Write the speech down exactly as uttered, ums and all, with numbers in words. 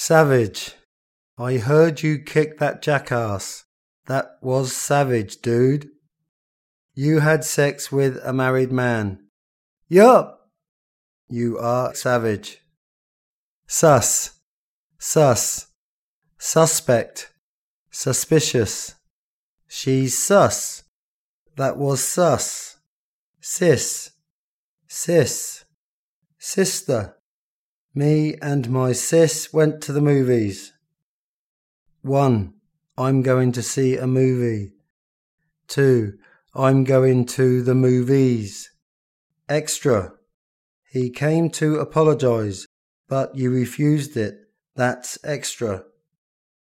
Savage. I heard you kick that jackass. That was savage, dude. You had sex with a married man. Yup. You are savage. Sus. Sus. Suspect. Suspicious. She's sus. That was sus. Sis. Sis. Sister. Me and my sis went to the movies. one. I'm going to see a movie. two. I'm going to the movies. Extra. He came to apologise, but you refused it. That's extra.